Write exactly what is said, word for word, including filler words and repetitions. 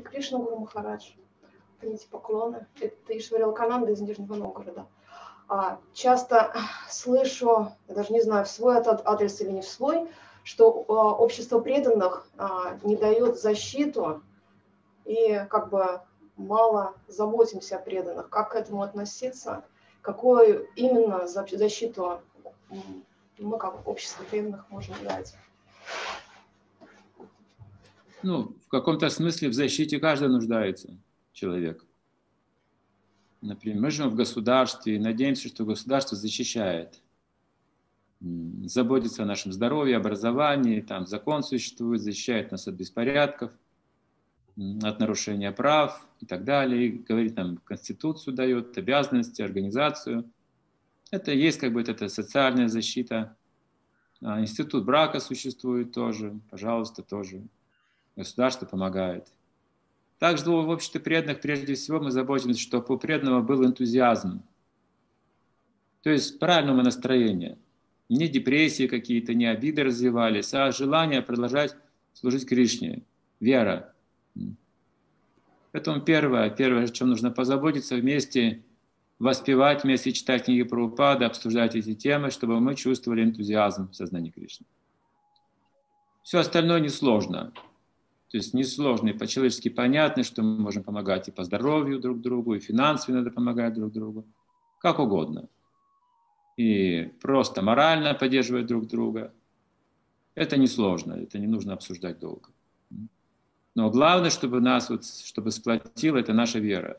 Кришна Гуру Махарадж, принеси поклоны. Это Ишварила Кананда из Нижнего Новгорода. А, часто слышу, я даже не знаю, в свой этот адрес или не в свой, что а, общество преданных а, не дает защиту и как бы мало заботимся о преданных. Как к этому относиться? Какую именно защиту мы как общество преданных можем дать? Ну, в каком-то смысле в защите каждый нуждается человек. Например, мы живем в государстве и надеемся, что государство защищает, заботится о нашем здоровье, образовании, там закон существует, защищает нас от беспорядков, от нарушения прав и так далее, и говорит нам, Конституцию дает, обязанности, организацию. Это есть как бы это социальная защита. Институт брака существует тоже, пожалуйста, тоже. Государство помогает. Также в обществе преданных прежде всего мы заботимся, чтобы у преданного был энтузиазм. То есть правильное настроение. Не депрессии какие-то, не обиды развивались, а желание продолжать служить Кришне. Вера. Поэтому первое, первое, о чем нужно позаботиться, вместе воспевать, вместе читать книги Прабхупады, обсуждать эти темы, чтобы мы чувствовали энтузиазм в сознании Кришны. Все остальное несложно. То есть несложно и по-человечески понятно, что мы можем помогать и по здоровью друг другу, и финансово надо помогать друг другу, как угодно. И просто морально поддерживать друг друга. Это несложно, это не нужно обсуждать долго. Но главное, чтобы нас вот, чтобы сплотила, это наша вера.